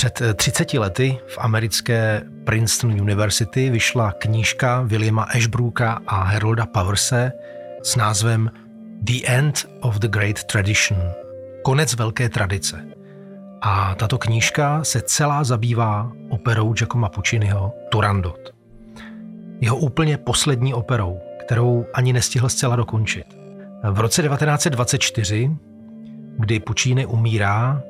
Před 30 lety v americké Princeton University vyšla knížka Williama Ashbrooka a Harolda Powerse s názvem The End of the Great Tradition. Konec velké tradice. A tato knížka se celá zabývá operou Giacoma Pucciniho Turandot. Jeho úplně poslední operou, kterou ani nestihl zcela dokončit. V roce 1924, kdy Puccini umírá,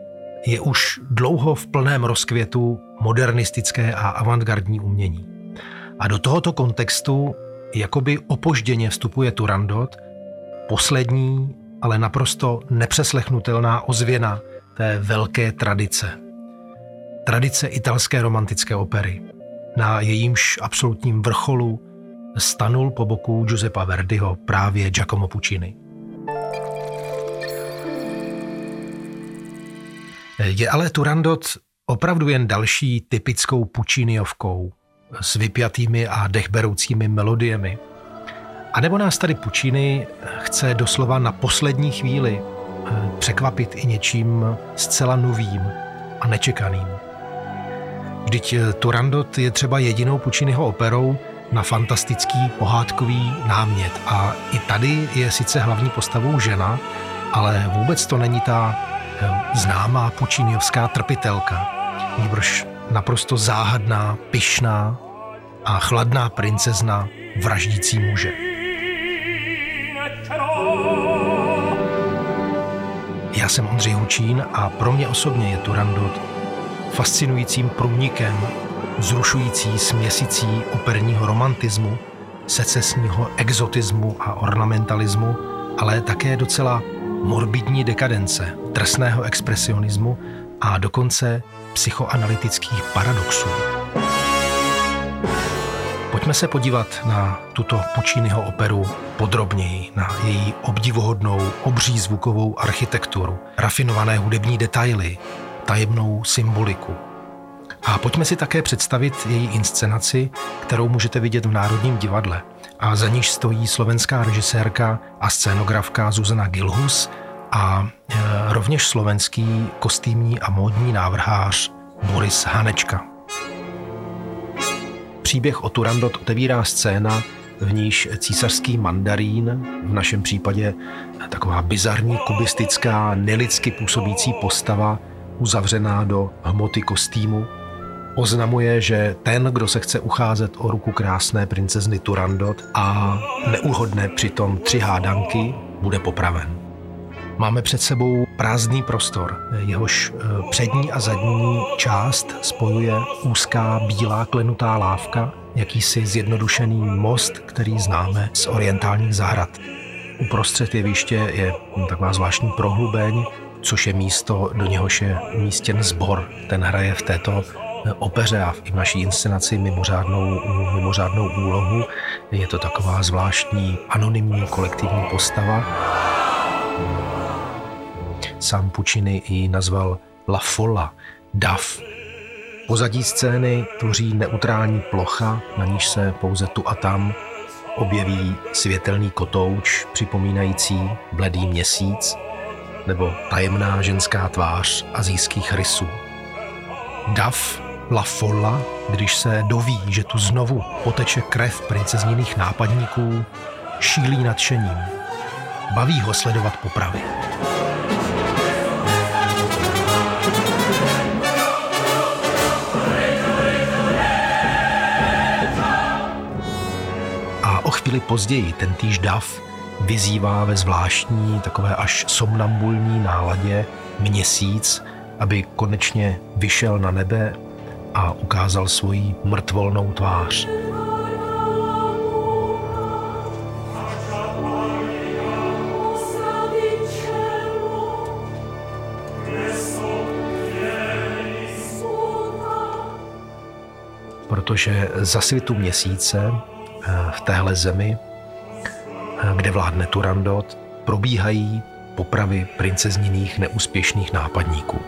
je už dlouho v plném rozkvětu modernistické a avantgardní umění. A do tohoto kontextu jakoby opožděně vstupuje Turandot, poslední, ale naprosto nepřeslechnutelná ozvěna té velké tradice. Tradice italské romantické opery. Na jejímž absolutním vrcholu stanul po boku Giuseppa Verdiho právě Giacomo Puccini. Je ale Turandot opravdu jen další typickou Pucciniovkou s vypjatými a dechberoucími melodiemi? A nebo nás tady Puccini chce doslova na poslední chvíli překvapit i něčím zcela novým a nečekaným? Vždyť Turandot je třeba jedinou Pucciniho operou na fantastický pohádkový námět. A i tady je sice hlavní postavou žena, ale vůbec to není ta známá pucciniovská trpitelka, nýbrž naprosto záhadná, pyšná a chladná princezna vraždící muže. Já jsem Ondřej Hučín a pro mě osobně je Turandot fascinujícím průnikem, vzrušující směsicí operního romantismu, secesního exotismu a ornamentalismu, ale také docela morbidní dekadence, drsného expresionismu a dokonce psychoanalytických paradoxů. Pojďme se podívat na tuto Pucciniho operu podrobněji, na její obdivuhodnou, obří zvukovou architekturu, rafinované hudební detaily, tajemnou symboliku. A pojďme si také představit její inscenaci, kterou můžete vidět v Národním divadle. A za níž stojí slovenská režisérka a scénografka Zuzana Gilhus a rovněž slovenský kostýmní a módní návrhář Boris Hanečka. Příběh o Turandot otevírá scéna, v níž císařský mandarín, v našem případě taková bizarní, kubistická, nelidsky působící postava, uzavřená do hmoty kostýmu, oznamuje, že ten, kdo se chce ucházet o ruku krásné princezny Turandot a neuhodne přitom 3 hádanky, bude popraven. Máme před sebou prázdný prostor, jehož přední a zadní část spojuje úzká bílá klenutá lávka, jakýsi zjednodušený most, který známe z orientálních zahrad. Uprostřed jeviště je taková zvláštní prohlubeň, což je místo, do něhož je umístěn sbor. Ten hraje v této opeře a i v naší inscenaci mimořádnou úlohu. Je to taková zvláštní anonymní kolektivní postava. Sám Puccini ji nazval La Folla, dav. Pozadí scény tvoří neutrální plocha, na níž se pouze tu a tam objeví světelný kotouč, připomínající bledý měsíc, nebo tajemná ženská tvář asijských rysů. Dav, La Folla, když se doví, že tu znovu poteče krev princezniných nápadníků, šílí nadšením. Baví ho sledovat popravy. A o chvíli později tentýž dav vyzývá ve zvláštní, takové až somnambulní náladě měsíc, aby konečně vyšel na nebe a ukázal svoji mrtvolnou tvář. Protože za svitu měsíce v téhle zemi, kde vládne Turandot, probíhají popravy princezniných neúspěšných nápadníků.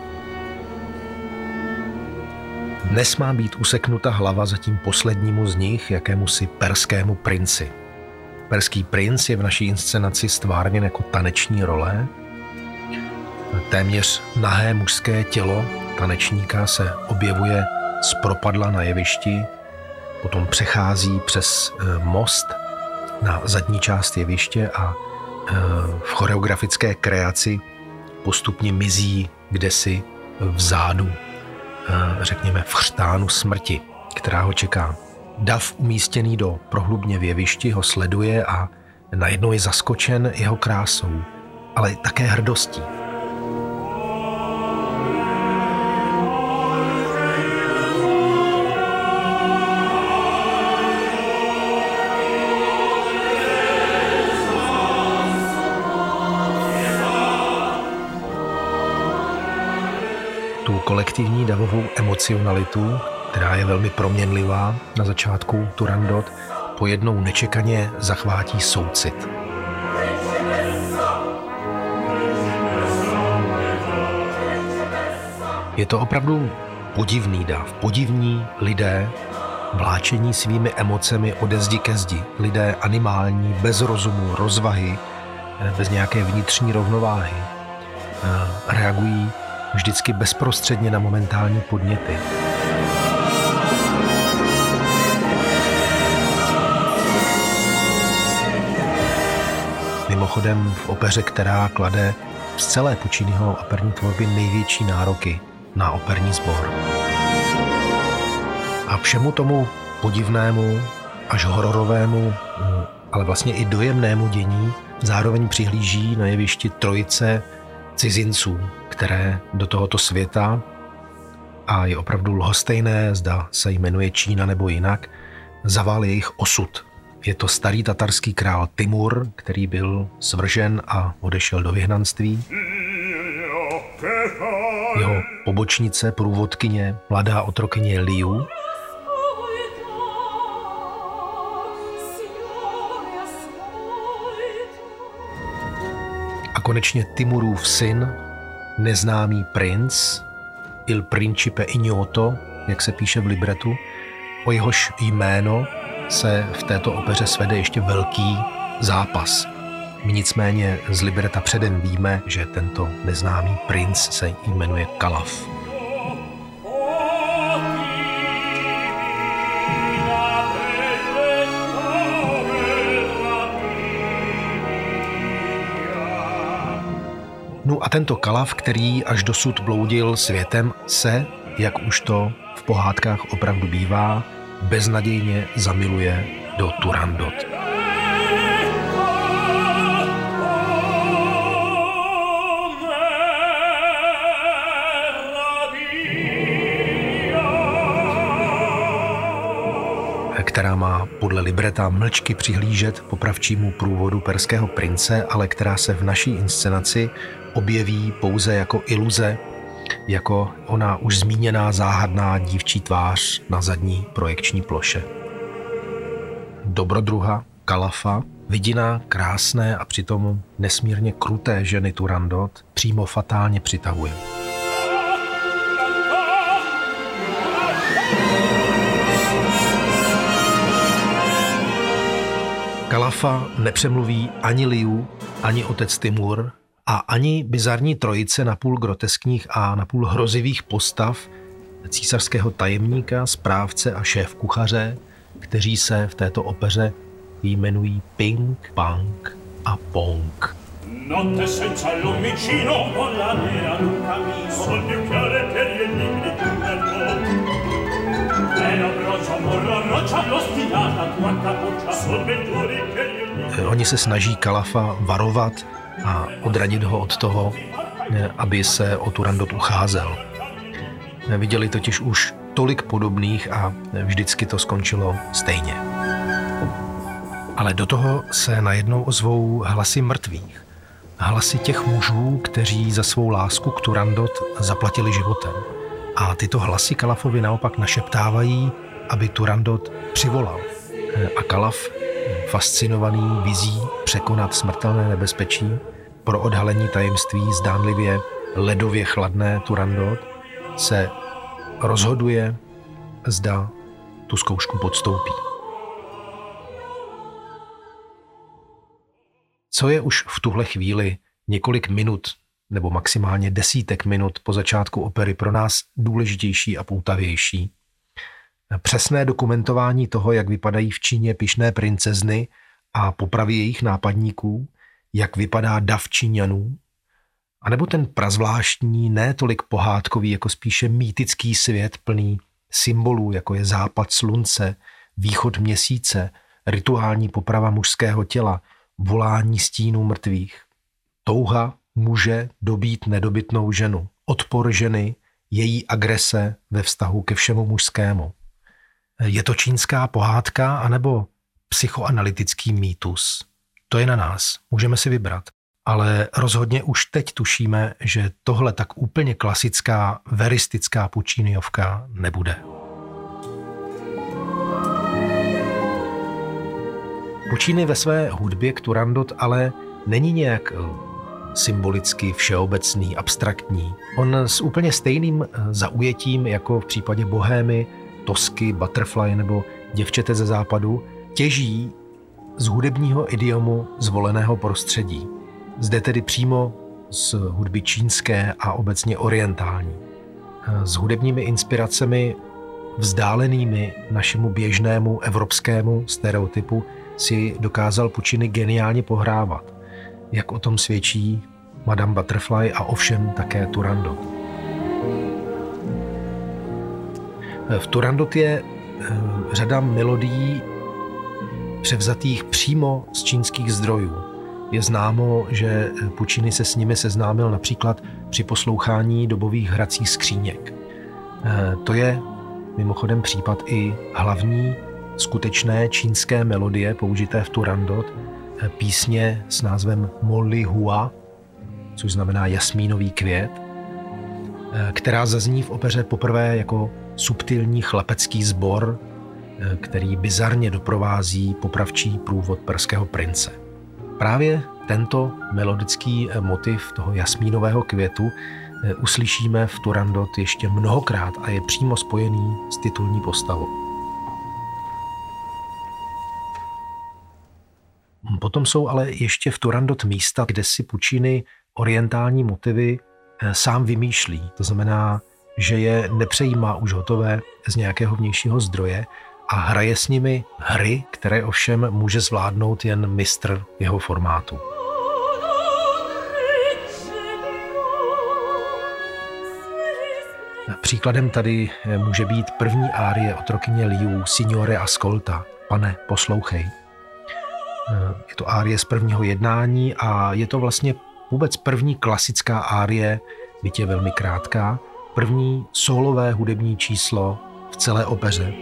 Dnes má být useknuta hlava zatím poslednímu z nich, jakémusi perskému princi. Perský princ je v naší inscenaci stvárněn jako taneční role. Téměř nahé mužské tělo tanečníka se objevuje z propadla na jevišti, potom přechází přes most na zadní část jeviště a v choreografické kreaci postupně mizí kdesi vzadu, řekněme v chřtánu smrti, která ho čeká. Dav umístěný do prohlubně v jevišti ho sleduje a najednou je zaskočen jeho krásou, ale také hrdostí. Kolektivní davovou emocionalitu, která je velmi proměnlivá na začátku Turandot, pojednou nečekaně zachvátí soucit. Je to opravdu podivný dav. Podivní lidé, vláčení svými emocemi ode zdi ke zdi. Lidé animální, bez rozumu, rozvahy, bez nějaké vnitřní rovnováhy. Reagují vždycky bezprostředně na momentální podněty. Mimochodem v opeře, která klade z celé Pucciniho operní tvorby největší nároky na operní sbor. A všemu tomu podivnému, až hororovému, ale vlastně i dojemnému dění zároveň přihlíží na jevišti trojice cizinců, které do tohoto světa, a je opravdu lhostejné, zda se jmenuje Čína nebo jinak, zavál jejich osud. Je to starý tatarský král Timur, který byl svržen a odešel do vyhnanství. Jeho pobočnice, průvodkyně, mladá otrokyně Liu. A konečně Timurův syn, neznámý princ, Il Principe Ignoto, jak se píše v libretu, o jehož jméno se v této opeře svede ještě velký zápas. My nicméně z libreta předem víme, že tento neznámý princ se jmenuje Kalaf. No a tento Kalaf, který až dosud bloudil světem, se, jak už to v pohádkách opravdu bývá, beznadějně zamiluje do Turandot. Která má podle libreta mlčky přihlížet popravčímu průvodu perského prince, ale která se v naší inscenaci objeví pouze jako iluze, jako ona už zmíněná záhadná dívčí tvář na zadní projekční ploše. Dobrodruha Kalafa, vidina krásné a přitom nesmírně kruté ženy Turandot, přímo fatálně přitahuje. Kalafa nepřemluví ani Liu, ani otec Timur a ani bizarní trojice napůl groteskních a napůl hrozivých postav císařského tajemníka, správce a šéfkuchaře, kteří se v této opeře jmenují Ping, Pang a Pong. Oni se snaží Kalafa varovat a odradit ho od toho, aby se o Turandot ucházel. Viděli totiž už tolik podobných a vždycky to skončilo stejně. Ale do toho se najednou ozvou hlasy mrtvých. Hlasy těch mužů, kteří za svou lásku k Turandot zaplatili životem. A tyto hlasy Kalafovi naopak našeptávají, aby Turandot přivolal. A Kalaf, fascinovaný vizí překonat smrtelné nebezpečí pro odhalení tajemství zdánlivě ledově chladné Turandot, se rozhoduje, zda tu zkoušku podstoupí. Co je už v tuhle chvíli několik minut nebo maximálně desítek minut po začátku opery pro nás důležitější a poutavější. Přesné dokumentování toho, jak vypadají v Číně pyšné princezny a popravy jejich nápadníků, jak vypadá dav Číňanů, anebo ten prazvláštní, ne tolik pohádkový, jako spíše mýtický svět plný symbolů, jako je západ slunce, východ měsíce, rituální poprava mužského těla, volání stínů mrtvých, touha muže dobít nedobytnou ženu, odpor ženy, její agrese ve vztahu ke všemu mužskému. Je to čínská pohádka anebo psychoanalytický mýtus? To je na nás, můžeme si vybrat. Ale rozhodně už teď tušíme, že tohle tak úplně klasická veristická Pucciniovka nebude. Puccini ve své hudbě k Turandot ale není nějak symbolicky všeobecný, abstraktní. On s úplně stejným zaujetím, jako v případě Bohémy, Tosky, Butterfly nebo Děvčete ze západu, těží z hudebního idiomu zvoleného prostředí. Zde tedy přímo z hudby čínské a obecně orientální. S hudebními inspiracemi vzdálenými našemu běžnému evropskému stereotypu si dokázal Puccini geniálně pohrávat. Jak o tom svědčí Madame Butterfly a ovšem také Turandot. V Turandot je řada melodií převzatých přímo z čínských zdrojů. Je známo, že Puccini se s nimi seznámil například při poslouchání dobových hracích skříněk. To je mimochodem případ i hlavní skutečné čínské melodie použité v Turandot, písně s názvem Moli Hua, což znamená jasmínový květ, která zazní v opeře poprvé jako subtilní chlapecký sbor, který bizarně doprovází popravčí průvod perského prince. Právě tento melodický motiv toho jasmínového květu uslyšíme v Turandot ještě mnohokrát a je přímo spojený s titulní postavou. Potom jsou ale ještě v Turandot místa, kde si Puccini orientální motivy sám vymýšlí. To znamená, že je nepřejímá už hotové z nějakého vnějšího zdroje a hraje s nimi hry, které ovšem může zvládnout jen mistr jeho formátu. Příkladem tady může být první árie otrokyně Liu, Signore Ascolta, Pane, poslouchej. Je to árie z prvního jednání a je to vlastně vůbec první klasická árie, byť je velmi krátká, první sólové hudební číslo v celé opeře.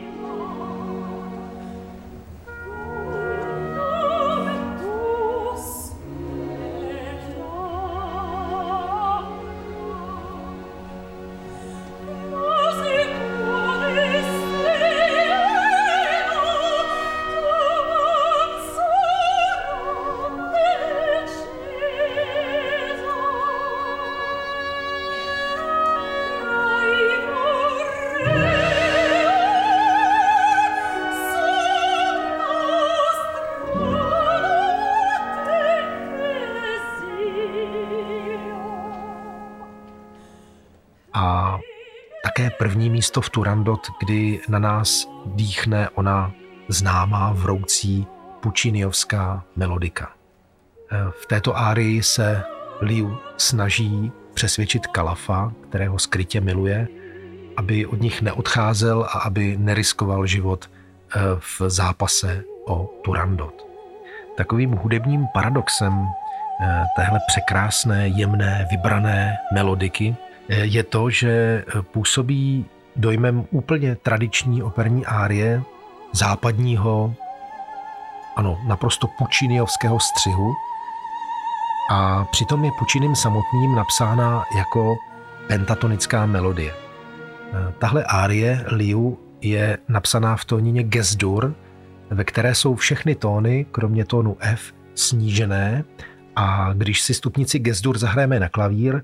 První místo v Turandot, kdy na nás dýchne ona známá vroucí pucciniovská melodika. V této árii se Liu snaží přesvědčit Kalafa, kterého skrytě miluje, aby od nich neodcházel a aby neriskoval život v zápase o Turandot. Takovým hudebním paradoxem téhle překrásné, jemné, vybrané melodiky je to, že působí dojmem úplně tradiční operní árie západního, ano, naprosto pucciniovského střihu a přitom je Puccinim samotným napsána jako pentatonická melodie. Tahle árie Liu je napsaná v tónině Gesdur, ve které jsou všechny tóny, kromě tónu F, snížené a když si stupnici Gesdur zahrajeme na klavír,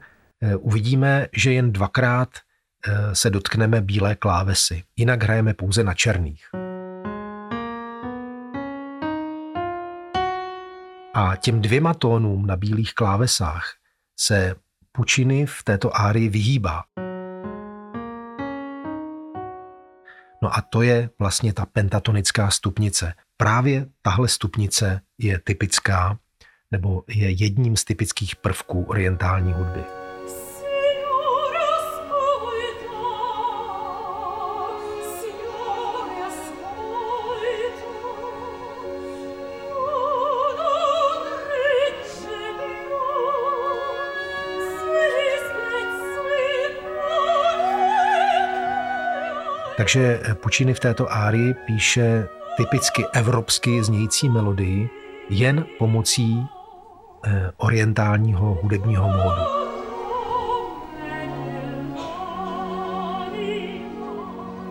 uvidíme, že jen dvakrát se dotkneme bílé klávesy. Jinak hrajeme pouze na černých. A těm dvěma tónům na bílých klávesách se Puccini v této árii vyhýbá. No a to je vlastně ta pentatonická stupnice. Právě tahle stupnice je typická, nebo je jedním z typických prvků orientální hudby. Takže Puccini v této árii píše typicky evropsky znějící melodii jen pomocí orientálního hudebního módu.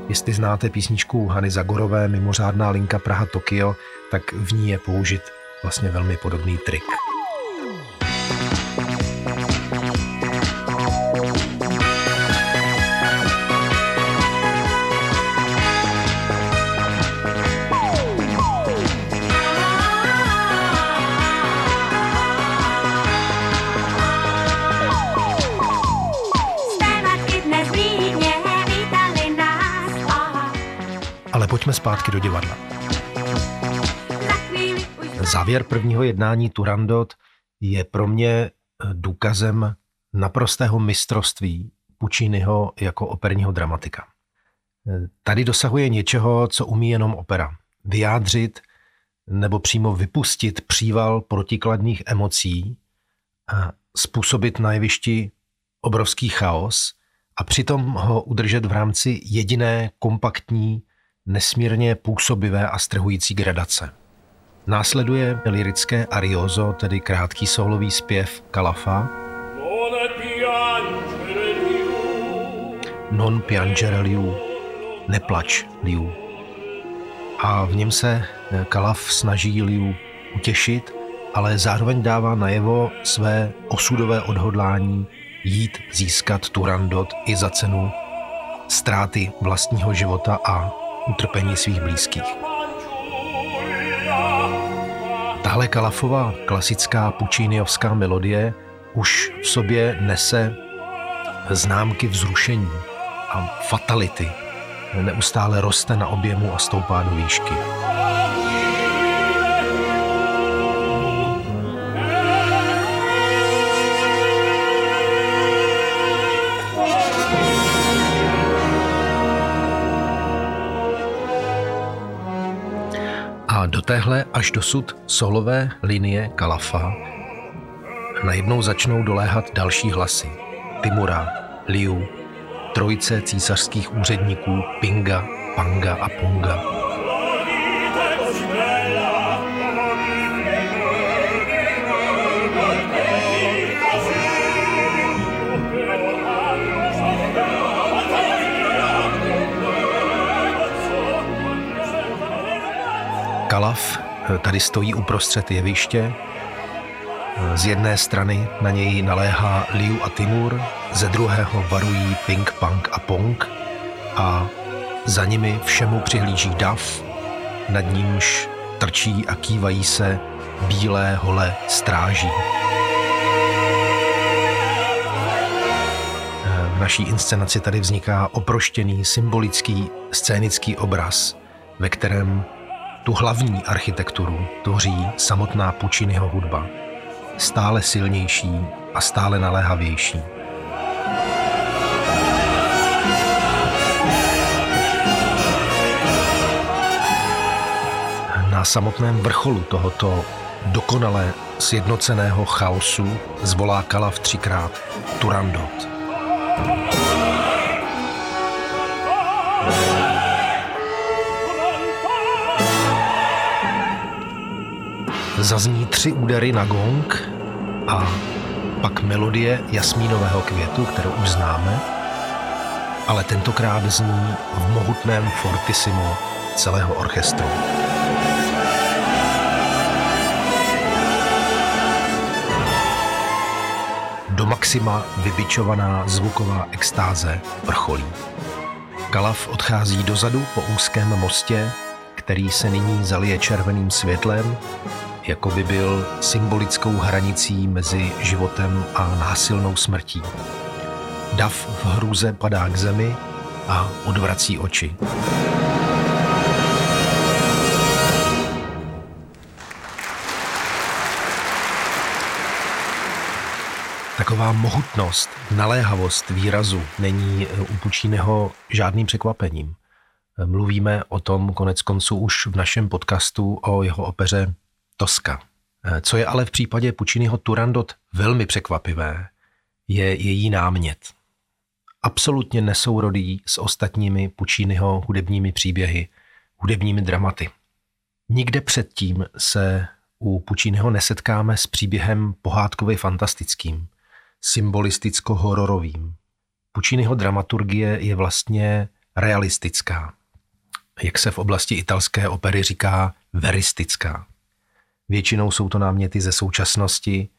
Jestli znáte písničku Hany Zagorové Mimořádná linka Praha-Tokio, tak v ní je použit vlastně velmi podobný trik. Pojďme zpátky do divadla. Závěr prvního jednání Turandot je pro mě důkazem naprostého mistrovství Pucciniho jako operního dramatika. Tady dosahuje něčeho, co umí jenom opera. Vyjádřit nebo přímo vypustit příval protikladných emocí a způsobit na jevišti obrovský chaos a přitom ho udržet v rámci jediné kompaktní nesmírně působivé a strhující gradace. Následuje lirické ariozo, tedy krátký soulový zpěv Kalafa. Non piangere Liu. Neplač Liu. A v něm se Kalaf snaží Liu utěšit, ale zároveň dává najevo své osudové odhodlání jít získat Turandot i za cenu ztráty vlastního života a utrpení svých blízkých. Tahle Kalafová klasická pučíniovská melodie už v sobě nese známky vzrušení a fatality. Neustále roste na objemu a stoupá do výšky. Do téhle až dosud solové linie Kalafa najednou začnou doléhat další hlasy. Timura, Liu, trojice císařských úředníků Pinga, Panga a Punga. Kalaf tady stojí uprostřed jeviště. Z jedné strany na něj naléhá Liu a Timur, ze druhého varují Ping, Pang a Pong a za nimi všemu přihlíží dav, nad nímž trčí a kývají se bílé hole stráží. V naší inscenaci tady vzniká oproštěný, symbolický, scénický obraz, ve kterém tu hlavní architekturu tvoří samotná Pucciniho hudba, stále silnější a stále naléhavější. Na samotném vrcholu tohoto dokonale sjednoceného chaosu zvolá Kalaf třikrát Turandot. Zazní 3 údery na gong a pak melodie jasmínového květu, kterou už známe, ale tentokrát zní v mohutném fortissimo celého orchestru. Do maxima vybičovaná zvuková extáze vrcholí. Kalaf odchází dozadu po úzkém mostě, který se nyní zalije červeným světlem, jako by byl symbolickou hranicí mezi životem a násilnou smrtí. Dav v hrůze padá k zemi a odvrací oči. Taková mohutnost, naléhavost výrazu není u Pucciniho žádným překvapením. Mluvíme o tom koneckonců už v našem podcastu o jeho opeře Tosca. Co je ale v případě Pucciniho Turandot velmi překvapivé, je její námět. Absolutně nesourodý s ostatními Pucciniho hudebními příběhy, hudebními dramaty. Nikde předtím se u Pucciniho nesetkáme s příběhem pohádkově fantastickým, symbolisticko-hororovým. Pucciniho dramaturgie je vlastně realistická. Jak se v oblasti italské opery říká, veristická. Většinou jsou to náměty ze současnosti,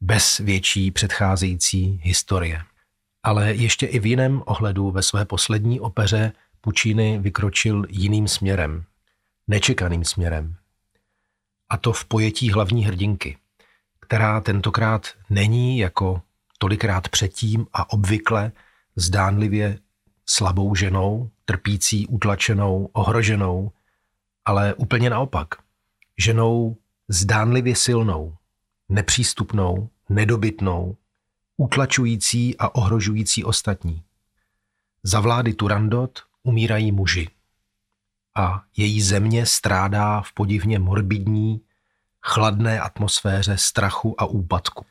bez větší předcházející historie. Ale ještě i v jiném ohledu ve své poslední opeře Puccini vykročil jiným směrem, nečekaným směrem. A to v pojetí hlavní hrdinky, která tentokrát není jako tolikrát předtím a obvykle zdánlivě slabou ženou, trpící, utlačenou, ohroženou, ale úplně naopak. Ženou zdánlivě silnou, nepřístupnou, nedobytnou, utlačující a ohrožující ostatní. Za vlády Turandot umírají muži a její země strádá v podivně morbidní, chladné atmosféře strachu a úpadku.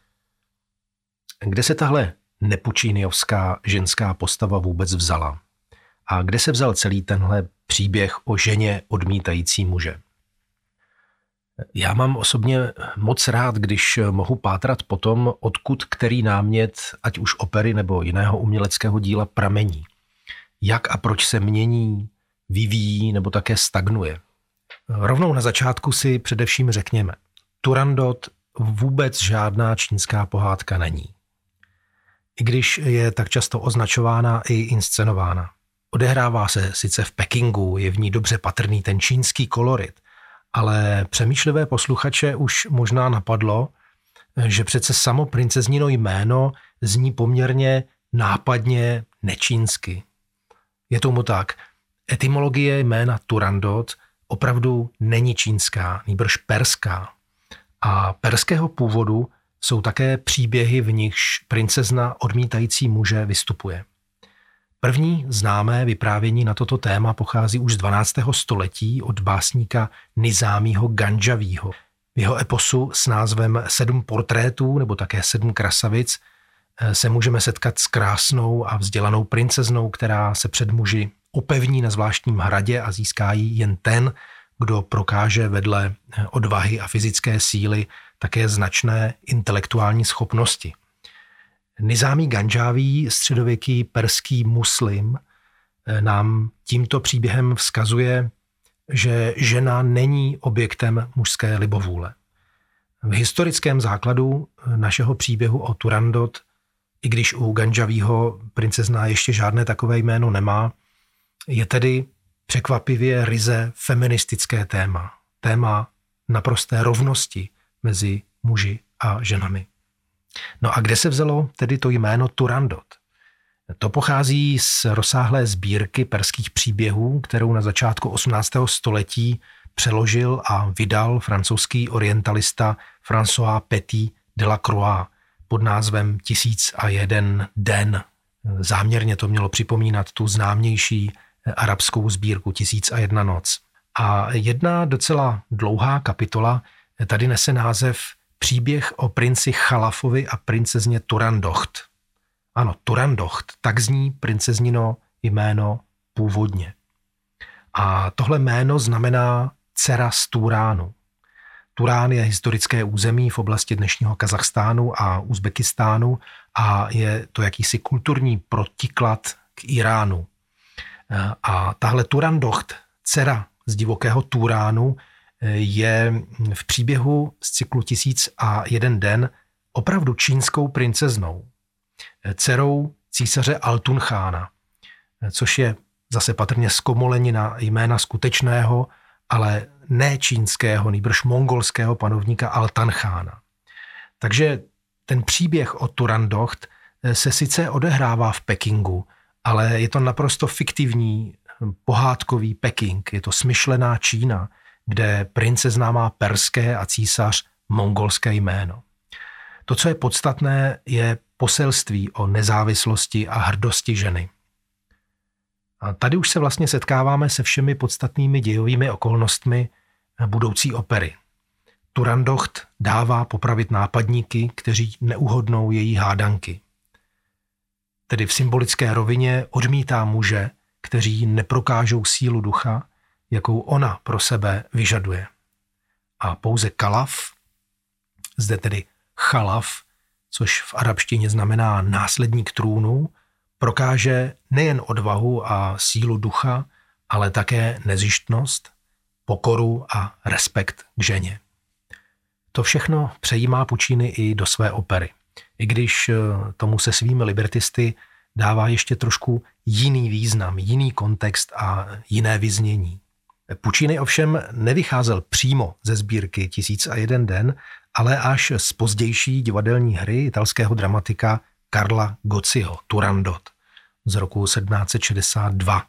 Kde se tahle nepučíniovská ženská postava vůbec vzala? A kde se vzal celý tenhle příběh o ženě odmítající muže? Já mám osobně moc rád, když mohu pátrat po tom, odkud který námět, ať už opery nebo jiného uměleckého díla, pramení. Jak a proč se mění, vyvíjí nebo také stagnuje. Rovnou na začátku si především řekněme, Turandot vůbec žádná čínská pohádka není. I když je tak často označována i inscenována. Odehrává se sice v Pekingu, je v ní dobře patrný ten čínský kolorit, ale přemýšlivé posluchače už možná napadlo, že přece samo princeznino jméno zní poměrně nápadně nečínsky. Je tomu tak. Etymologie jména Turandot opravdu není čínská, nýbrž perská. A perského původu jsou také příběhy, v nichž princezna odmítající muže vystupuje. První známé vyprávění na toto téma pochází už z 12. století od básníka Nizámího Gandžavího. V jeho eposu s názvem 7 portrétů nebo také 7 krasavic se můžeme setkat s krásnou a vzdělanou princeznou, která se před muži opevní na zvláštním hradě a získá ji jen ten, kdo prokáže vedle odvahy a fyzické síly také značné intelektuální schopnosti. Nizámí Gandžaví, středověký perský muslim, nám tímto příběhem vzkazuje, že žena není objektem mužské libovůle. V historickém základu našeho příběhu o Turandot, i když u Gandžavího princezna ještě žádné takové jméno nemá, je tedy překvapivě ryze feministické téma. Téma naprosté rovnosti mezi muži a ženami. No a kde se vzalo tedy to jméno Turandot? To pochází z rozsáhlé sbírky perských příběhů, kterou na začátku 18. století přeložil a vydal francouzský orientalista François Petit de la Croix pod názvem 1001 den. Záměrně to mělo připomínat tu známější arabskou sbírku 1001 noc. A jedna docela dlouhá kapitola tady nese název Příběh o princi Chalafovi a princezně Turandocht. Ano, Turandocht, tak zní princeznino jméno původně. A tohle jméno znamená dcera z Turánu. Turán je historické území v oblasti dnešního Kazachstánu a Uzbekistánu a je to jakýsi kulturní protiklad k Iránu. A tahle Turandocht, dcera z divokého Turánu, je v příběhu z cyklu 1001 den opravdu čínskou princeznou, dcerou císaře Altunchána, což je zase patrně zkomolenina jména skutečného ale ne čínského, nýbrž mongolského panovníka Altanchána. Takže ten příběh o Turandocht se sice odehrává v Pekingu, ale je to naprosto fiktivní, pohádkový Peking. Je to smyšlená Čína, kde princezna má perské a císař mongolské jméno. To, co je podstatné, je poselství o nezávislosti a hrdosti ženy. A tady už se vlastně setkáváme se všemi podstatnými dějovými okolnostmi budoucí opery. Turandocht dává popravit nápadníky, kteří neuhodnou její hádanky. Tedy v symbolické rovině odmítá muže, kteří neprokážou sílu ducha, jakou ona pro sebe vyžaduje. A pouze kalaf, zde tedy chalaf, což v arabštině znamená následník trůnu, prokáže nejen odvahu a sílu ducha, ale také nezištnost, pokoru a respekt k ženě. To všechno přejímá Puccini i do své opery, i když tomu se svými libretisty dává ještě trošku jiný význam, jiný kontext a jiné vyznění. Puccini ovšem nevycházel přímo ze sbírky 1001 den, ale až z pozdější divadelní hry italského dramatika Carla Gozziho Turandot z roku 1762.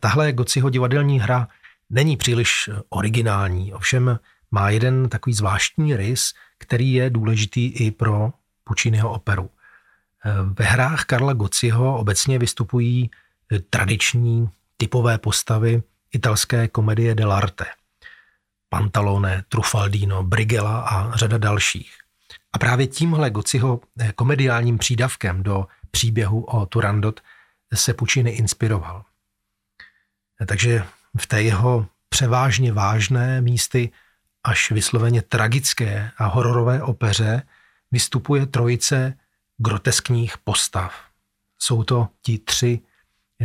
Tahle Gozziho divadelní hra není příliš originální, ovšem má jeden takový zvláštní rys, který je důležitý i pro Pucciniho operu. Ve hrách Carla Gozziho obecně vystupují tradiční typové postavy italské komedie dell'arte. Pantalone, Truffaldino, Brighella a řada dalších. A právě tímhle Gozziho komediálním přídavkem do příběhu o Turandot se Puccini inspiroval. Takže v té jeho převážně vážné místy až vysloveně tragické a hororové opeře vystupuje trojice groteskních postav. Jsou to ti tři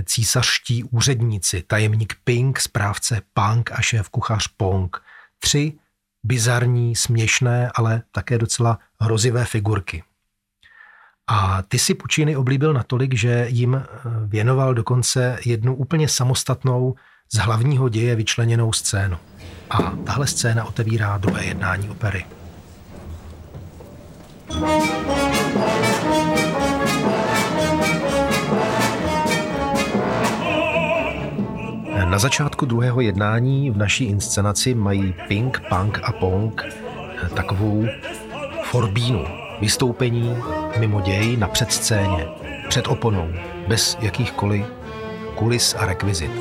císařští úředníci, tajemník Ping, správce Pang a šéf-kuchař Pong. Tři bizarní, směšné, ale také docela hrozivé figurky. A ty si Puccini oblíbil natolik, že jim věnoval dokonce jednu úplně samostatnou z hlavního děje vyčleněnou scénu. A tahle scéna otevírá druhé jednání opery. Na začátku druhého jednání v naší inscenaci mají Ping, Pang a Pong takovou forbínu, vystoupení mimo děj na předscéně, před oponou, bez jakýchkoliv kulis a rekvizit.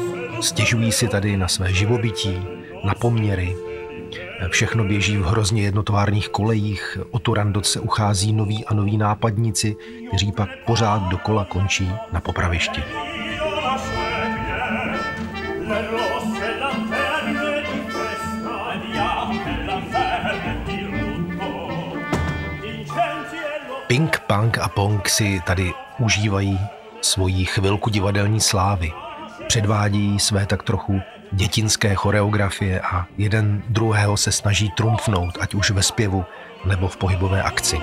Stěžují si tady na své živobytí, na poměry. Všechno běží v hrozně jednotvárných kolejích, o Turandot se uchází noví a noví nápadníci, kteří pak pořád dokola končí na popravišti. Ping, Pang a Pong si tady užívají svoji chvilku divadelní slávy. Předvádí své tak trochu dětinské choreografie a jeden druhého se snaží trumfnout, ať už ve zpěvu nebo v pohybové akci.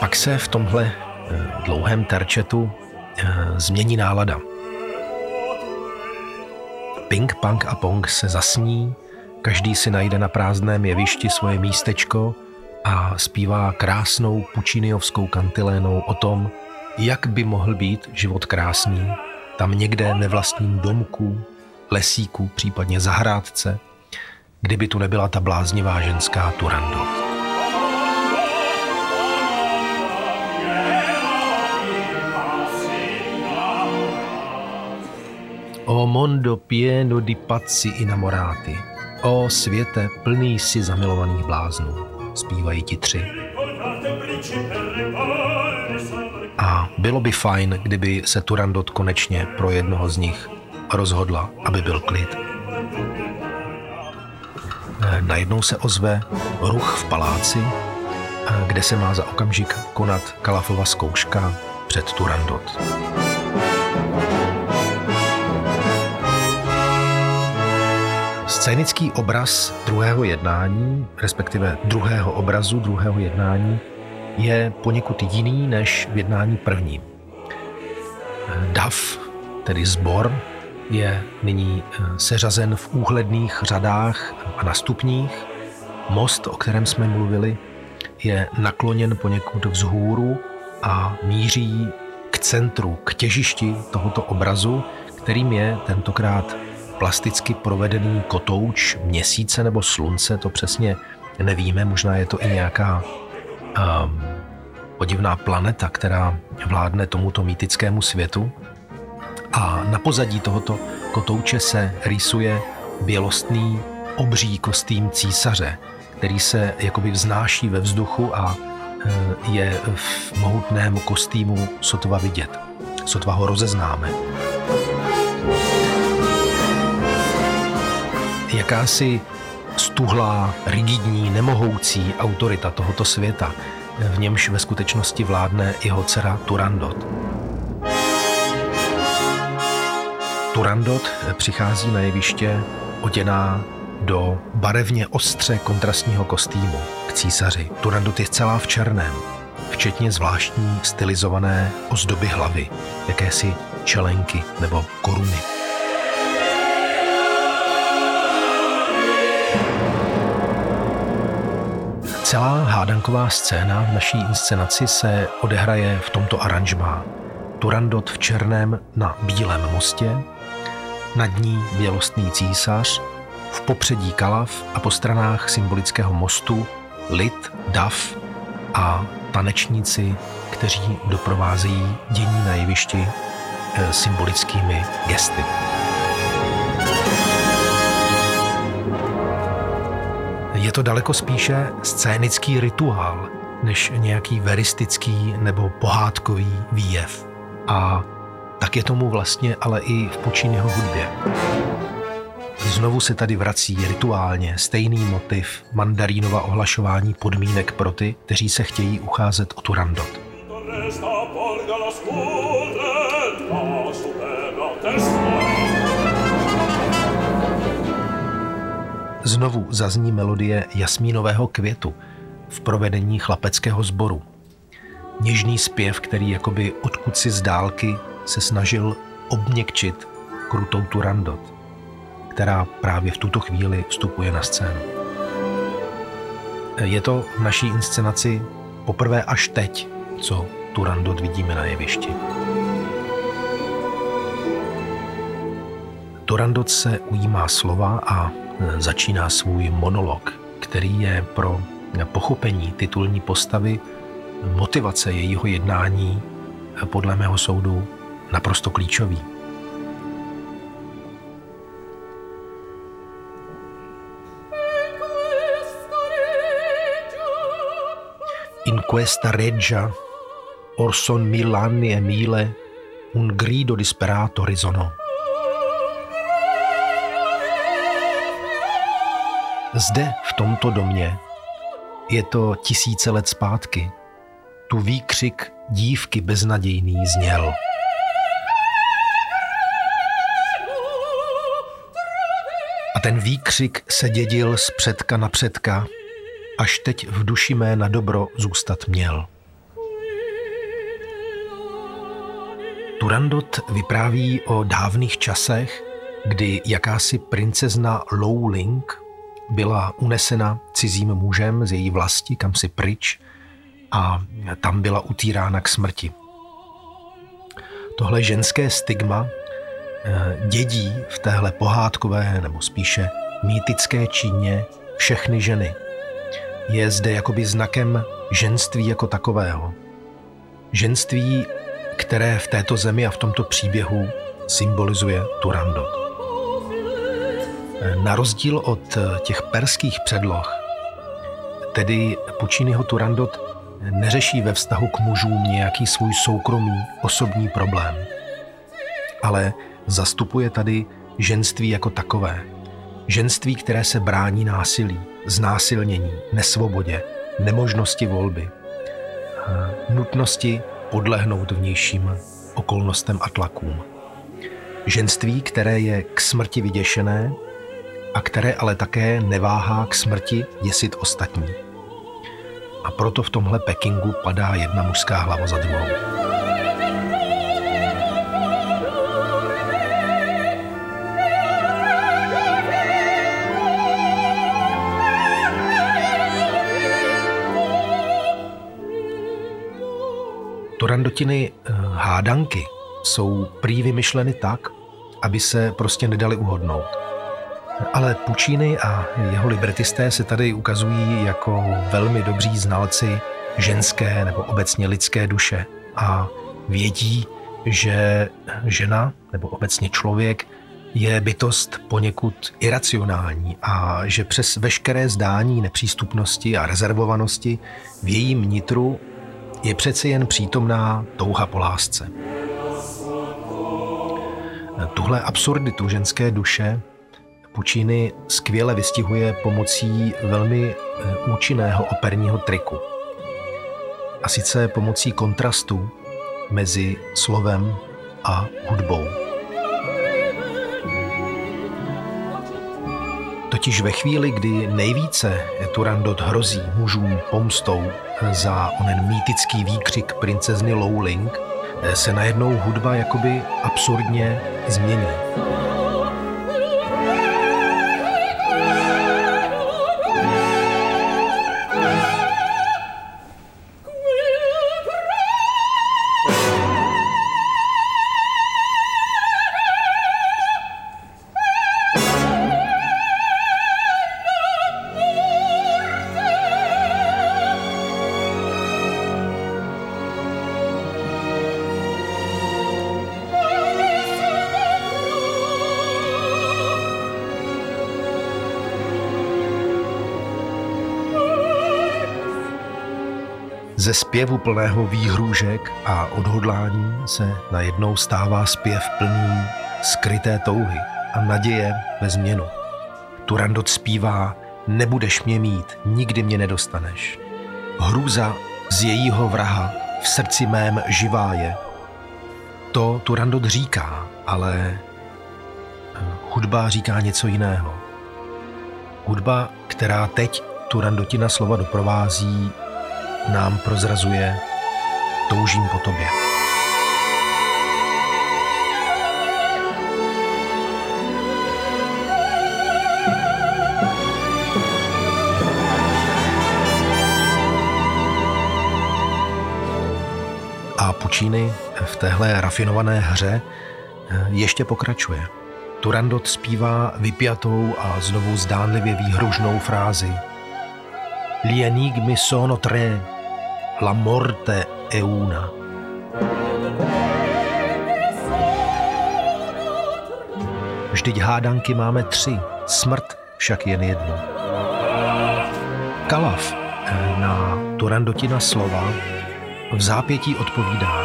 Pak se v tomhle dlouhém terčetu změní nálada. Ping, Pang a Pong se zasní, každý si najde na prázdném jevišti svoje místečko a zpívá krásnou Pucciniovskou kantilénou o tom, jak by mohl být život krásný, tam někde nevlastním domku, lesíku, případně zahrádce, kdyby tu nebyla ta bláznivá ženská Turandot. O mondo pieno di pazzi innamorati, o světe plný si zamilovaných bláznů, zpívají ti tři. A bylo by fajn, kdyby se Turandot konečně pro jednoho z nich rozhodla, aby byl klid. Najednou se ozve ruch v paláci, kde se má za okamžik konat kalafova zkouška před Turandot. Scénický obraz druhého jednání, respektive druhého obrazu, druhého jednání, je poněkud jiný než v jednání prvním. Dav, tedy sbor, je nyní seřazen v úhledných řadách a na stupních. Most, o kterém jsme mluvili, je nakloněn poněkud vzhůru a míří k centru, k těžišti tohoto obrazu, kterým je tentokrát plasticky provedený kotouč měsíce nebo slunce, to přesně nevíme, možná je to i nějaká podivná planeta, která vládne tomuto mýtickému světu. A na pozadí tohoto kotouče se rýsuje bělostný obří kostým císaře, který se jakoby vznáší ve vzduchu a je v mohutném kostýmu sotva vidět. Sotva ho rozeznáme. Jakási stuhlá, rigidní, nemohoucí autorita tohoto světa, v němž ve skutečnosti vládne jeho dcera Turandot. Turandot přichází na jeviště oděná do barevně ostře kontrastního kostýmu k císaři. Turandot je celá v černém, včetně zvláštní stylizované ozdoby hlavy, jakési čelenky nebo koruny. Celá hádanková scéna v naší inscenaci se odehraje v tomto aranžmá. Turandot v černém na bílém mostě, nad ní bělostný císař, v popředí kalav a po stranách symbolického mostu lid, dav a tanečníci, kteří doprovázejí dění na jevišti symbolickými gesty. Je to daleko spíše scénický rituál, než nějaký veristický nebo pohádkový výjev. A tak je tomu vlastně ale i v Pucciniho hudbě. Znovu se tady vrací rituálně stejný motiv mandarínova ohlašování podmínek pro ty, kteří se chtějí ucházet o Turandot. Znovu zazní melodie Jasmínového květu v provedení chlapeckého sboru. Něžný zpěv, který jakoby odkudsi z dálky se snažil obměkčit krutou Turandot, která právě v tuto chvíli vstupuje na scénu. Je to v naší inscenaci poprvé až teď, co Turandot vidíme na jevišti. Turandot se ujímá slova a začíná svůj monolog, který je pro pochopení titulní postavy, motivace jejího jednání podle mého soudu naprosto klíčový. In questa reggia or son mil'anni e mille un grido disperato risonò. Zde, v tomto domě, je to 1000 let zpátky. Tu výkřik dívky beznadějný zněl. A ten výkřik se dědil z předka na předka, až teď v duši mé na dobro zůstat měl. Turandot vypráví o dávných časech, kdy jakási princezna Lowling byla unesena cizím mužem z její vlasti, kam si pryč, a tam byla utírána k smrti. Tohle ženské stigma dědí v téhle pohádkové, nebo spíše mýtické číně všechny ženy. Je zde jakoby znakem ženství jako takového. Ženství, které v této zemi a v tomto příběhu symbolizuje Turandot. Na rozdíl od těch perských předloh, tedy Pucciniho Turandot neřeší ve vztahu k mužům nějaký svůj soukromý, osobní problém, ale zastupuje tady ženství jako takové. Ženství, které se brání násilí, znásilnění, nesvobodě, nemožnosti volby, nutnosti podlehnout vnějším okolnostem a tlakům. Ženství, které je k smrti vyděšené, a které ale také neváhá k smrti děsit ostatní. A proto v tomhle Pekingu padá jedna mužská hlava za druhou. Turandotiny hádanky jsou prý vymyšleny tak, aby se prostě nedali uhodnout. Ale Puccini a jeho libretisté se tady ukazují jako velmi dobří znalci ženské nebo obecně lidské duše a vědí, že žena nebo obecně člověk je bytost poněkud iracionální a že přes veškeré zdání nepřístupnosti a rezervovanosti v jejím nitru je přeci jen přítomná touha po lásce. Tuhle absurditu ženské duše Puccini skvěle vystihuje pomocí velmi účinného operního triku. A sice pomocí kontrastu mezi slovem a hudbou. Totiž ve chvíli, kdy nejvíce Turandot hrozí mužům pomstou za onen mýtický výkřik princezny Lowling, se najednou hudba jakoby absurdně změní. Ze zpěvu plného výhrůžek a odhodlání se najednou stává zpěv plný skryté touhy a naděje ve změnu. Turandot zpívá: nebudeš mě mít, nikdy mě nedostaneš. Hrůza z jejího vraha v srdci mém živá je. To Turandot říká, ale hudba říká něco jiného. Hudba, která teď Turandotina slova doprovází, nám prozrazuje: toužím po tobě. A Puccini v téhle rafinované hře ještě pokračuje. Turandot zpívá vypjatou a znovu zdánlivě výhružnou frázi: Gli enigmi sono tre, la morte è una. Vždyť hádanky máme tři, smrt však jen jednu. Kalaf na Turandotina slova v zápětí odpovídá: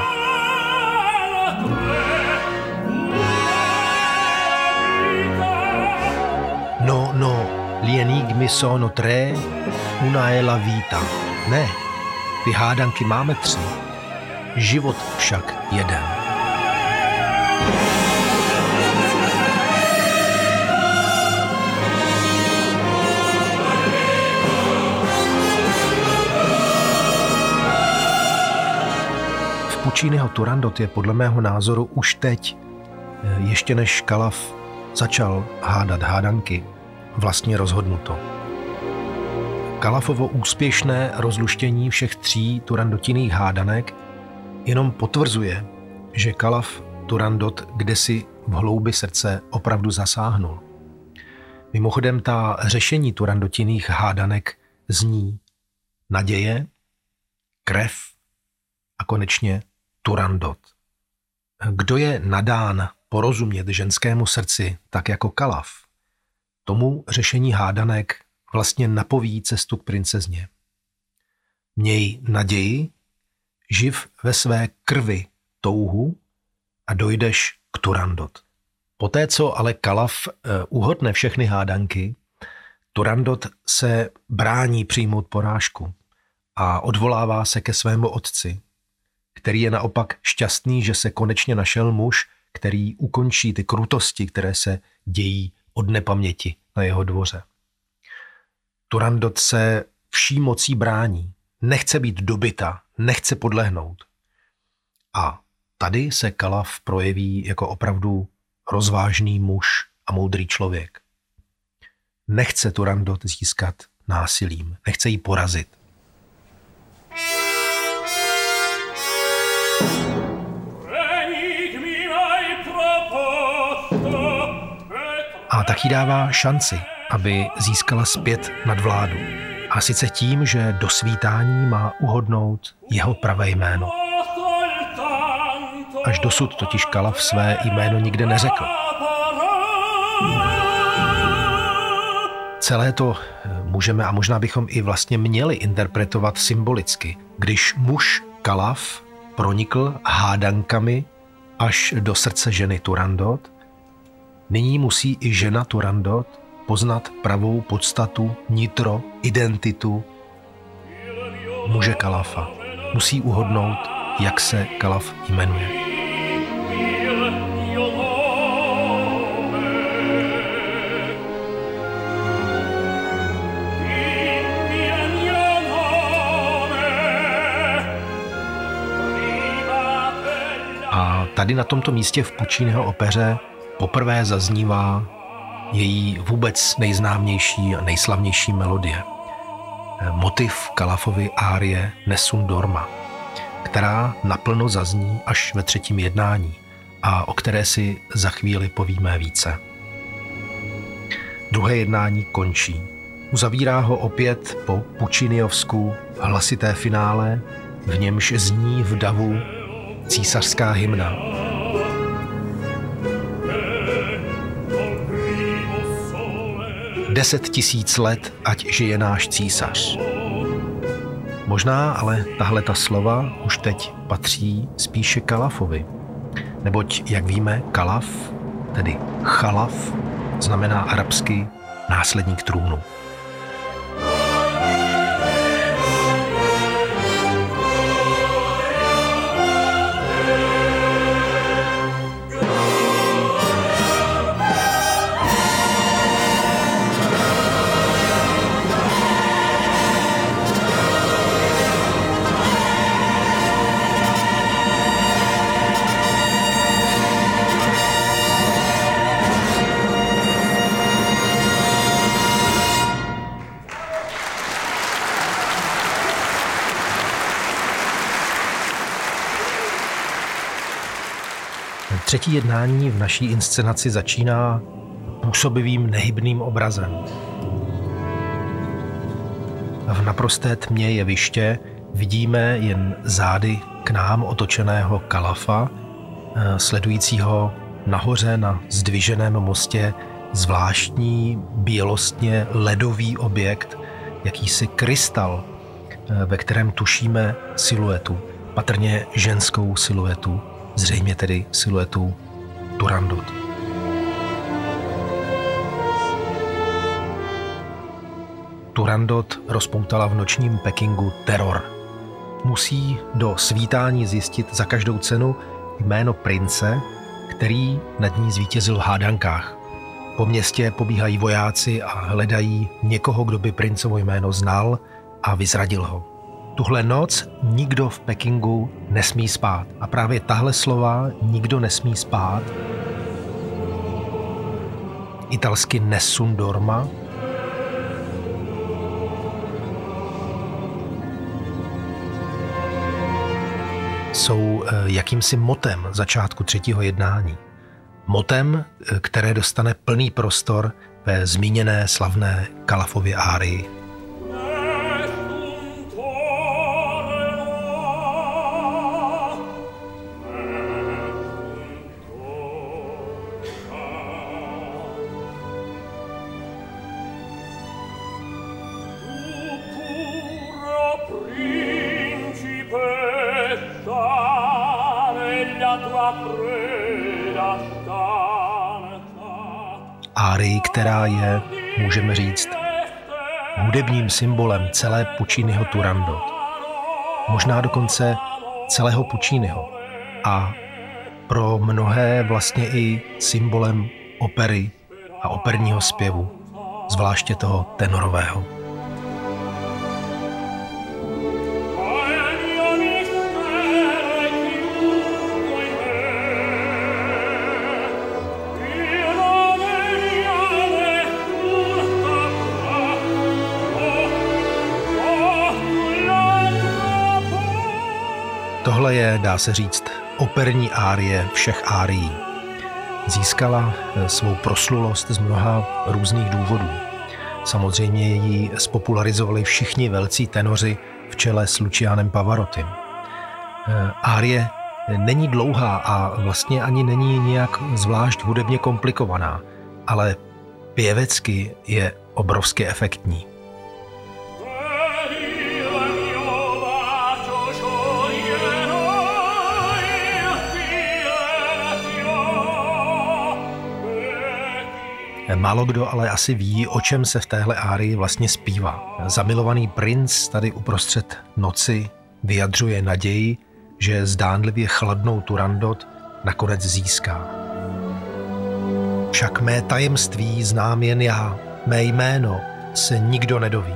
No, no, gli enigmi sono tre, una è la vita. Ne, ty hádanky máme tři, život však jeden. V Pucciniho Turandot je podle mého názoru už teď, ještě než Kalaf začal hádat hádanky, vlastně rozhodnuto. Kalafovo úspěšné rozluštění všech tří turandotinných hádanek jenom potvrzuje, že Kalaf Turandot kdesi v hloubi srdce opravdu zasáhnul. Mimochodem, ta řešení turandotinných hádanek zní: naděje, krev a konečně Turandot. Kdo je nadán porozumět ženskému srdci tak jako Kalaf, tomu řešení hádanek vlastně napoví cestu k princezně. Měj naději, živ ve své krvi touhu a dojdeš k Turandot. Poté, co ale Kalaf uhodne všechny hádanky, Turandot se brání přijmout porážku a odvolává se ke svému otci, který je naopak šťastný, že se konečně našel muž, který ukončí ty krutosti, které se dějí od nepaměti na jeho dvoře. Turandot se vší mocí brání, nechce být dobyta, nechce podlehnout. A tady se Calaf projeví jako opravdu rozvážný muž a moudrý člověk. Nechce Turandot získat násilím, nechce ji porazit. A tak jí dává šanci, aby získala zpět nadvládu. A sice tím, že do svítání má uhodnout jeho pravé jméno. Až dosud totiž Calaf své jméno nikdy neřekl. Celé to můžeme a možná bychom i vlastně měli interpretovat symbolicky, když muž Calaf pronikl hádankami až do srdce ženy Turandot, nyní musí i žena Turandot poznat pravou podstatu, nitro, identitu muže Calafa. Musí uhodnout, jak se Calaf jmenuje. A tady na tomto místě v Pucciniho opeře poprvé zaznívá její vůbec nejznámější a nejslavnější melodie. Motiv Calafovy árie Nessun Dorma, která naplno zazní až ve třetím jednání a o které si za chvíli povíme více. Druhé jednání končí. Uzavírá ho opět po Pucciniovsku hlasité finále, v němž zní v davu císařská hymna. Deset 10 000 let, ať žije náš císař. Možná, ale tahleta slova už teď patří spíše Calafovi. Neboť, jak víme, Calaf, tedy Chalaf, znamená arabsky následník trůnu. Třetí jednání v naší inscenaci začíná působivým nehybným obrazem. V naprosté tmě jeviště vidíme jen zády k nám otočeného Calafa, sledujícího nahoře na zdviženém mostě zvláštní bělostně ledový objekt, jakýsi krystal, ve kterém tušíme siluetu, patrně ženskou siluetu. Zřejmě tedy siluetu Turandot. Turandot rozpoutala v nočním Pekingu teror. Musí do svítání zjistit za každou cenu jméno prince, který nad ní zvítězil v hádankách. Po městě pobíhají vojáci a hledají někoho, kdo by princovo jméno znal a vyzradil ho. Tuhle noc nikdo v Pekingu nesmí spát. A právě tahle slova nikdo nesmí spát, italsky nessun dorma, jsou jakýmsi motem začátku třetího jednání. Motem, které dostane plný prostor ve zmíněné slavné Calafově árii. Árii, která je, můžeme říct, hudebním symbolem celé Pucciniho Turandot. Možná dokonce celého Pucciniho. A pro mnohé vlastně i symbolem opery a operního zpěvu zvláště toho tenorového. Tohle je, dá se říct, operní árie všech árií. Získala svou proslulost z mnoha různých důvodů. Samozřejmě ji spopularizovali všichni velcí tenoři v čele s Lucianem Pavarottim. Árie není dlouhá a vlastně ani není nějak zvlášť hudebně komplikovaná, ale pěvecky je obrovsky efektní. Málo kdo ale asi ví, o čem se v téhle árii vlastně zpívá. Zamilovaný princ tady uprostřed noci vyjadřuje naději, že zdánlivě chladnou Turandot nakonec získá. Však mé tajemství znám jen já, mé jméno se nikdo nedoví.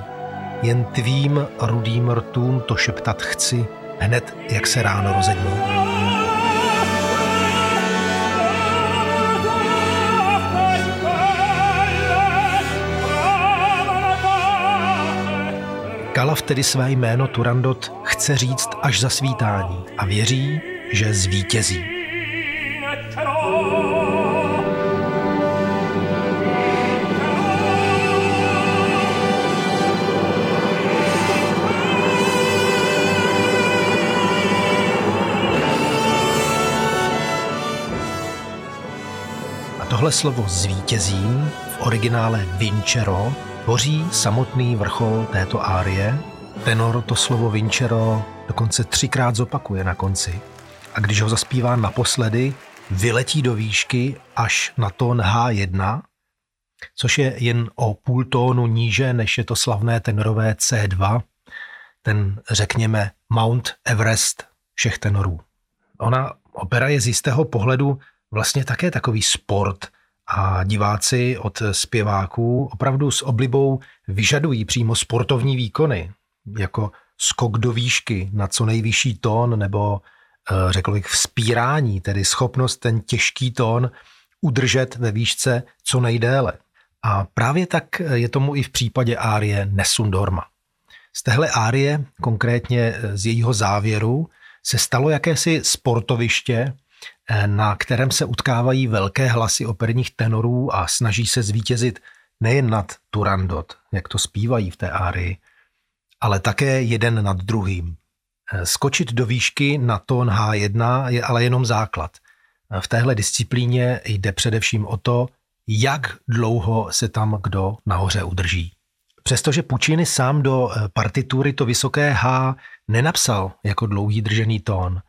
Jen tvým rudým rtům to šeptat chci, hned jak se ráno rozední. Kalav tedy své jméno Turandot chce říct až za svítání a věří, že zvítězí. A tohle slovo zvítězím v originále Vincero tvoří samotný vrchol této árie. Tenor to slovo vincero dokonce 3krát zopakuje na konci. A když ho zaspívá naposledy, vyletí do výšky až na tón H1, což je jen o půl tónu níže, než je to slavné tenorové C2, ten, řekněme, Mount Everest všech tenorů. Ona, opera, je z jistého pohledu vlastně také takový sport, a diváci od zpěváků opravdu s oblibou vyžadují přímo sportovní výkony, jako skok do výšky na co nejvyšší tón, nebo řekl bych vzpírání, tedy schopnost ten těžký tón udržet ve výšce co nejdéle. A právě tak je tomu i v případě árie Nessun Dorma. Z téhle árie, konkrétně z jejího závěru, se stalo jakési sportoviště, na kterém se utkávají velké hlasy operních tenorů a snaží se zvítězit nejen nad Turandot, jak to zpívají v té árii, ale také jeden nad druhým. Skočit do výšky na tón H1 je ale jenom základ. V téhle disciplíně jde především o to, jak dlouho se tam kdo nahoře udrží. Přestože Puccini sám do partitury to vysoké H nenapsal jako dlouhý držený tón,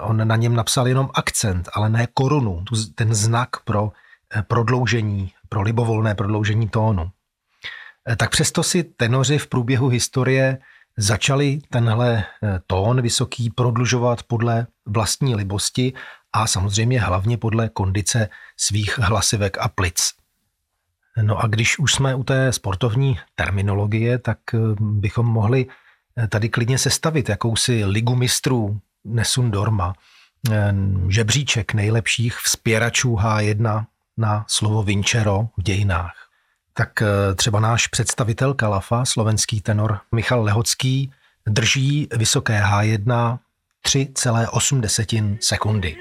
on na něm napsal jenom akcent, ale ne korunu, ten znak pro prodloužení, pro libovolné prodloužení tónu. Tak přesto si tenoři v průběhu historie začali tenhle tón vysoký prodlužovat podle vlastní libosti a samozřejmě hlavně podle kondice svých hlasivek a plic. No a když už jsme u té sportovní terminologie, tak bychom mohli tady klidně sestavit jakousi ligu mistrů Nessun Dorma, žebříček nejlepších vzpěračů H1 na slovo vincero v dějinách. Tak třeba náš představitel kalafa, slovenský tenor Michal Lehocký, drží vysoké H1 3,8 sekundy.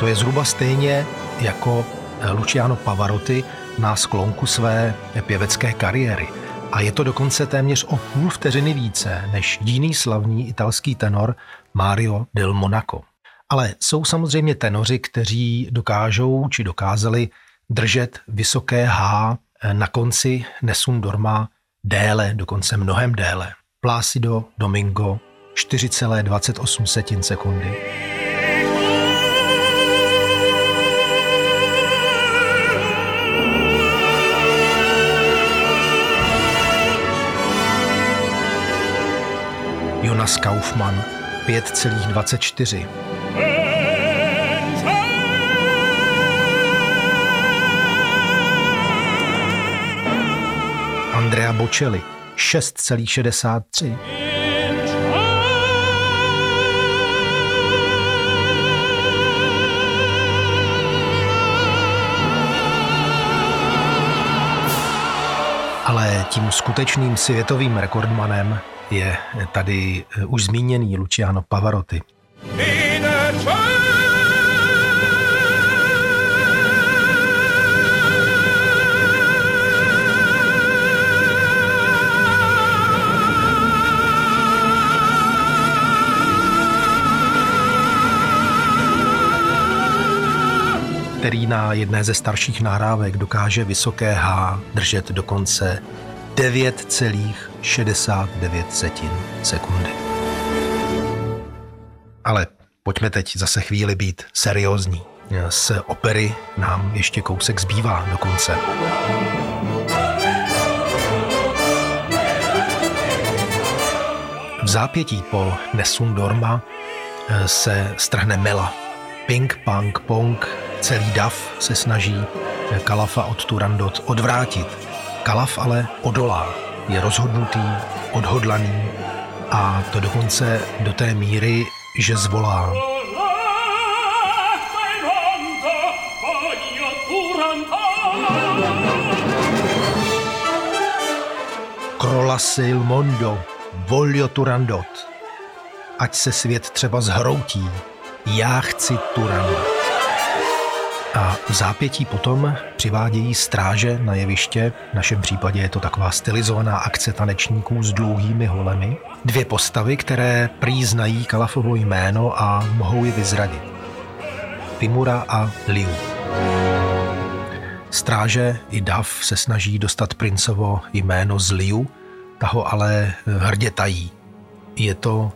To je zhruba stejně jako Luciano Pavarotti na sklonku své pěvecké kariéry. A je to dokonce téměř o půl vteřiny více než jiný slavný italský tenor Mario del Monaco. Ale jsou samozřejmě tenoři, kteří dokážou či dokázali držet vysoké H na konci Nessun Dorma déle, dokonce mnohem déle. Plácido Domingo 4,28 sekundy. Jonas Kaufmann 5,24. Andrea Bocelli 6,63. Ale tím skutečným světovým rekordmanem je tady už zmíněný Luciano Pavarotti. Který na jedné ze starších nahrávek dokáže vysoké H držet dokonce 9,69 sekundy. Ale pojďme teď zase chvíli být seriózní. Z opery nám ještě kousek zbývá do konce. V zápětí po Nessun Dorma se strhne mela. Ping, pang, pong, celý dav se snaží Kalafa od Turandot odvrátit. Kalaf ale odolá, je rozhodnutý, odhodlaný a to dokonce do té míry, že zvolá. Crollasi il mondo, voglio Turandot. Ať se svět třeba zhroutí, já chci Turandot. A v zápětí potom přivádějí stráže na jeviště, v našem případě je to taková stylizovaná akce tanečníků s dlouhými holemi. Dvě postavy, které prý znají Kalafovo jméno a mohou je vyzradit. Timura a Liu. Stráže i dav se snaží dostat princovo jméno z Liu, ta ho ale hrdě tají. Je to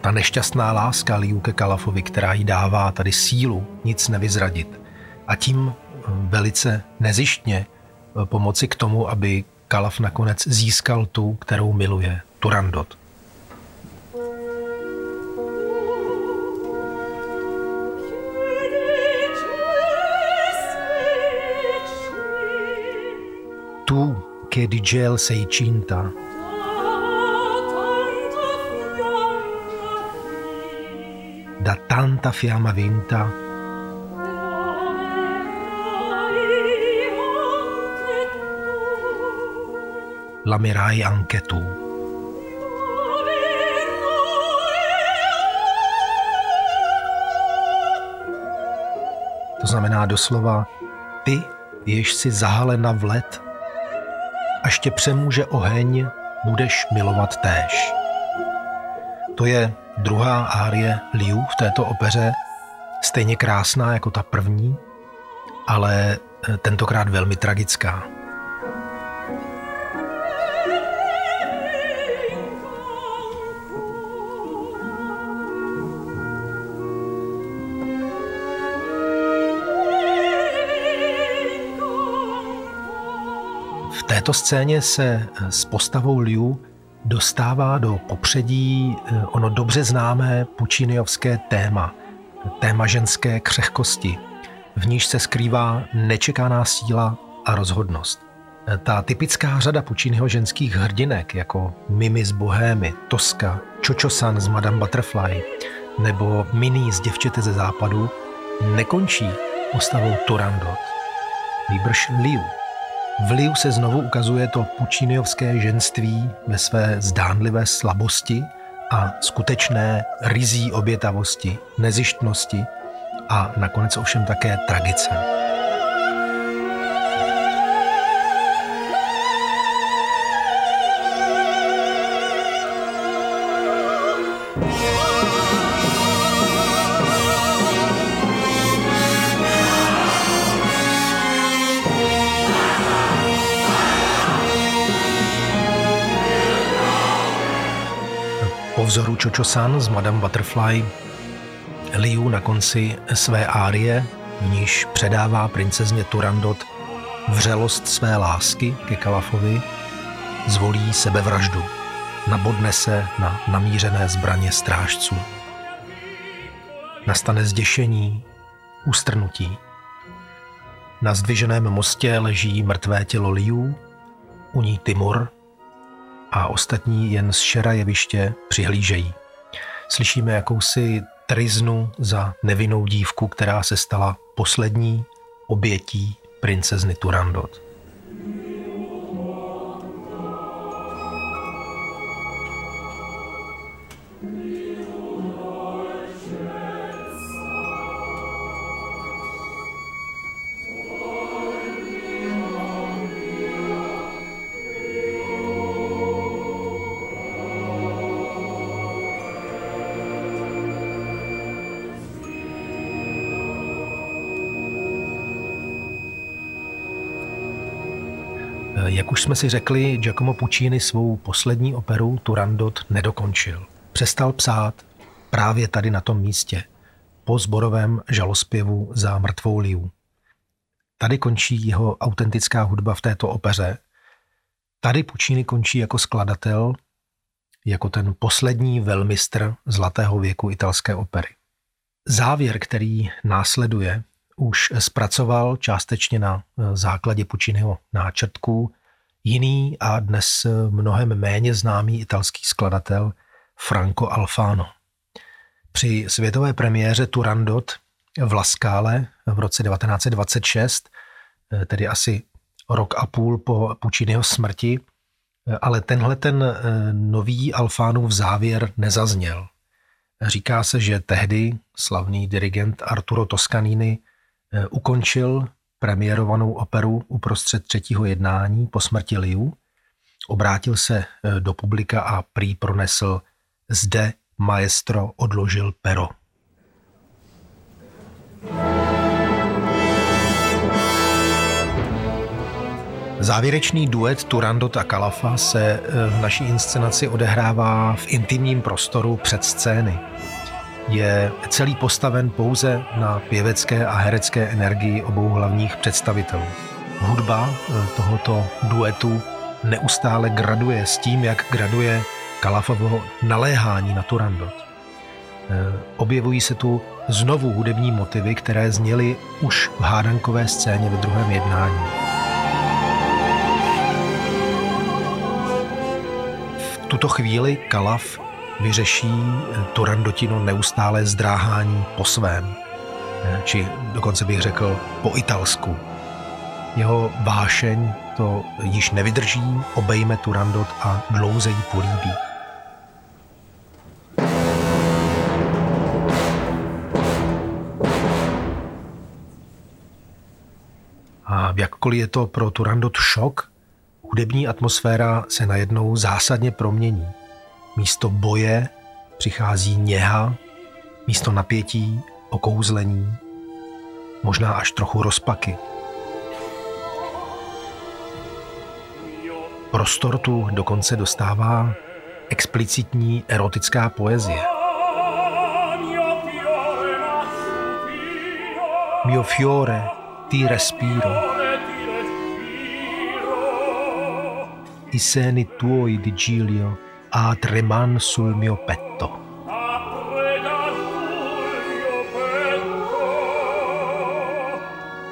ta nešťastná láska Liu ke Kalafovi, která jí dává tady sílu nic nevyzradit. A tím velice nezištně pomoci k tomu, aby Kalaf nakonec získal tu, kterou miluje, Turandot. Tu, che di gel sei cinta. Da tanta fiamma vinta. La mirai anche tu. To znamená doslova, ty, jež si zahalena v led, až tě přemůže oheň, budeš milovat též. To je druhá árie Liu v této opeře, stejně krásná jako ta první, ale tentokrát velmi tragická. V této scéně se s postavou Liu dostává do popředí ono dobře známé pučiniovské téma ženské křehkosti, v níž se skrývá nečekaná síla a rozhodnost. Ta typická řada Pucciniho ženských hrdinek, jako Mimi z Bohémy, Tosca, Chocho-san z Madame Butterfly nebo Minnie z Děvčete ze západu, nekončí postavou Turandot, nýbrž Liu. V Liu se znovu ukazuje to pučíniovské ženství ve své zdánlivé slabosti a skutečné ryzí obětavosti, nezištnosti a nakonec ovšem také tragice. Vzoru Chocho-san z Madame Butterfly Liu na konci své árie, v níž předává princezně Turandot vřelost své lásky ke Kalafovi, zvolí sebevraždu. nabodne se na namířené zbraně strážců. Nastane zděšení, ustrnutí. Na zdviženém mostě leží mrtvé tělo Liu, u ní Timur a ostatní jen z šera jeviště přihlížejí. Slyšíme jakousi tryznu za nevinnou dívku, která se stala poslední obětí princezny Turandot. Jak už jsme si řekli, Giacomo Puccini svou poslední operu Turandot nedokončil. Přestal psát právě tady na tom místě, po sborovém žalospěvu za mrtvou Liu. Tady končí jeho autentická hudba v této opeře. Tady Puccini končí jako skladatel, jako ten poslední velmistr zlatého věku italské opery. Závěr, který následuje, už zpracoval částečně na základě Pucciniho náčrtku jiný a dnes mnohem méně známý italský skladatel Franco Alfano. Při světové premiéře Turandot v La Scale v roce 1926, tedy asi rok a půl po Pucciniho smrti, ale tenhleten nový Alfanův závěr nezazněl. Říká se, že tehdy slavný dirigent Arturo Toscanini ukončil premiérovanou operu uprostřed třetího jednání po smrti Liu, obrátil se do publika a prý pronesl: "Zde maestro odložil pero." Závěrečný duet Turandot a Kalafa se v naší inscenaci odehrává v intimním prostoru před scény. Je celý postaven pouze na pěvecké a herecké energii obou hlavních představitelů. Hudba tohoto duetu neustále graduje s tím, jak graduje Kalafovo naléhání na Turandot. Objevují se tu znovu hudební motivy, které zněly už v hádankové scéně ve druhém jednání. V tuto chvíli Kalaf vyřeší Turandotino neustálé zdráhání po svém, či dokonce bych řekl po italsku. Jeho vášeň to již nevydrží, obejme Turandot a dlouze jí políbí. A jakkoliv je to pro Turandot šok, hudební atmosféra se najednou zásadně promění. Místo boje přichází něha, místo napětí, okouzlení, možná až trochu rozpaky. Prostor tu dokonce dostává explicitní erotická poezie. Mio fiore, ti respiro, i seni tuoi di Giglio a treman sul mio petto.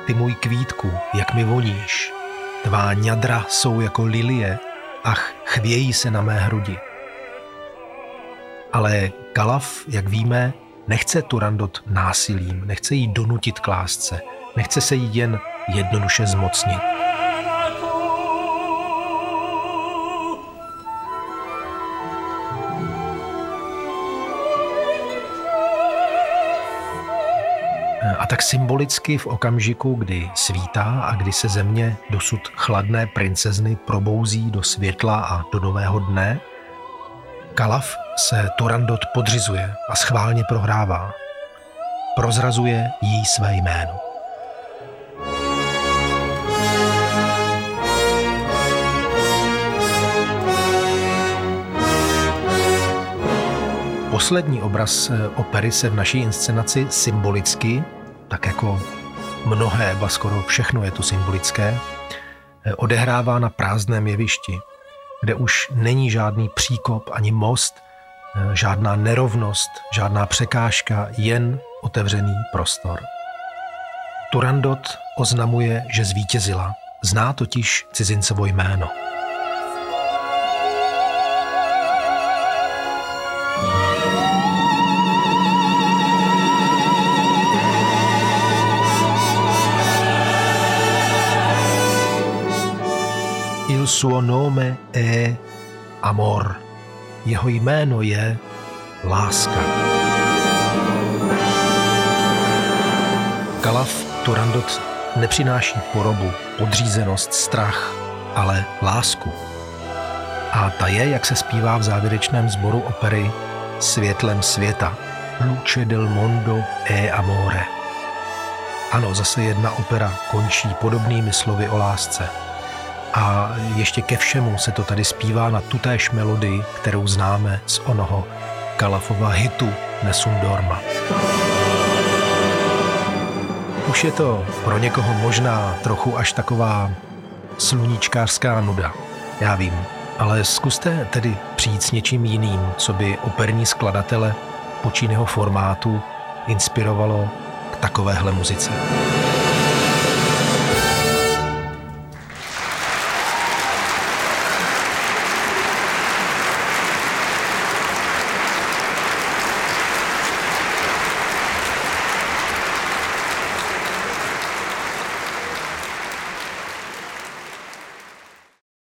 Ty můj kvítku, jak mi voníš, tvá ňadra jsou jako lilie, ach, chvějí se na mé hrudi. Ale Kalaf, jak víme, nechce Turandot násilím, nechce jí donutit k lásce, nechce se jí jen jednoduše zmocnit. Tak symbolicky v okamžiku, kdy svítá a kdy se země dosud chladné princezny probouzí do světla a do nového dne, Kalaf se Turandot podřizuje a schválně prohrává. Prozrazuje jí své jméno. Poslední obraz opery se v naší inscenaci symbolicky, tak jako mnohé, ba skoro všechno je tu symbolické, odehrává na prázdném jevišti. kde už není žádný příkop ani most, žádná nerovnost, žádná překážka, jen otevřený prostor. Turandot oznamuje, že zvítězila, zná totiž cizincovo jméno. Il suo nome è amor. Jeho jméno je láska. Kalaf Turandot nepřináší porobu, podřízenost, strach, ale lásku. A ta je, jak se zpívá v závěrečném sboru opery, světlem světa. Luce del mondo e amore. Ano, zase jedna opera končí podobnými slovy o lásce. A ještě ke všemu se to tady zpívá na tutéž melodii, kterou známe z onoho Kalafova hitu Nessun dorma. Už je to pro někoho možná trochu až taková sluníčkářská nuda, já vím, ale zkuste tedy přijít s něčím jiným, co by operní skladatele počíného formátu inspirovalo k takovéhle muzice.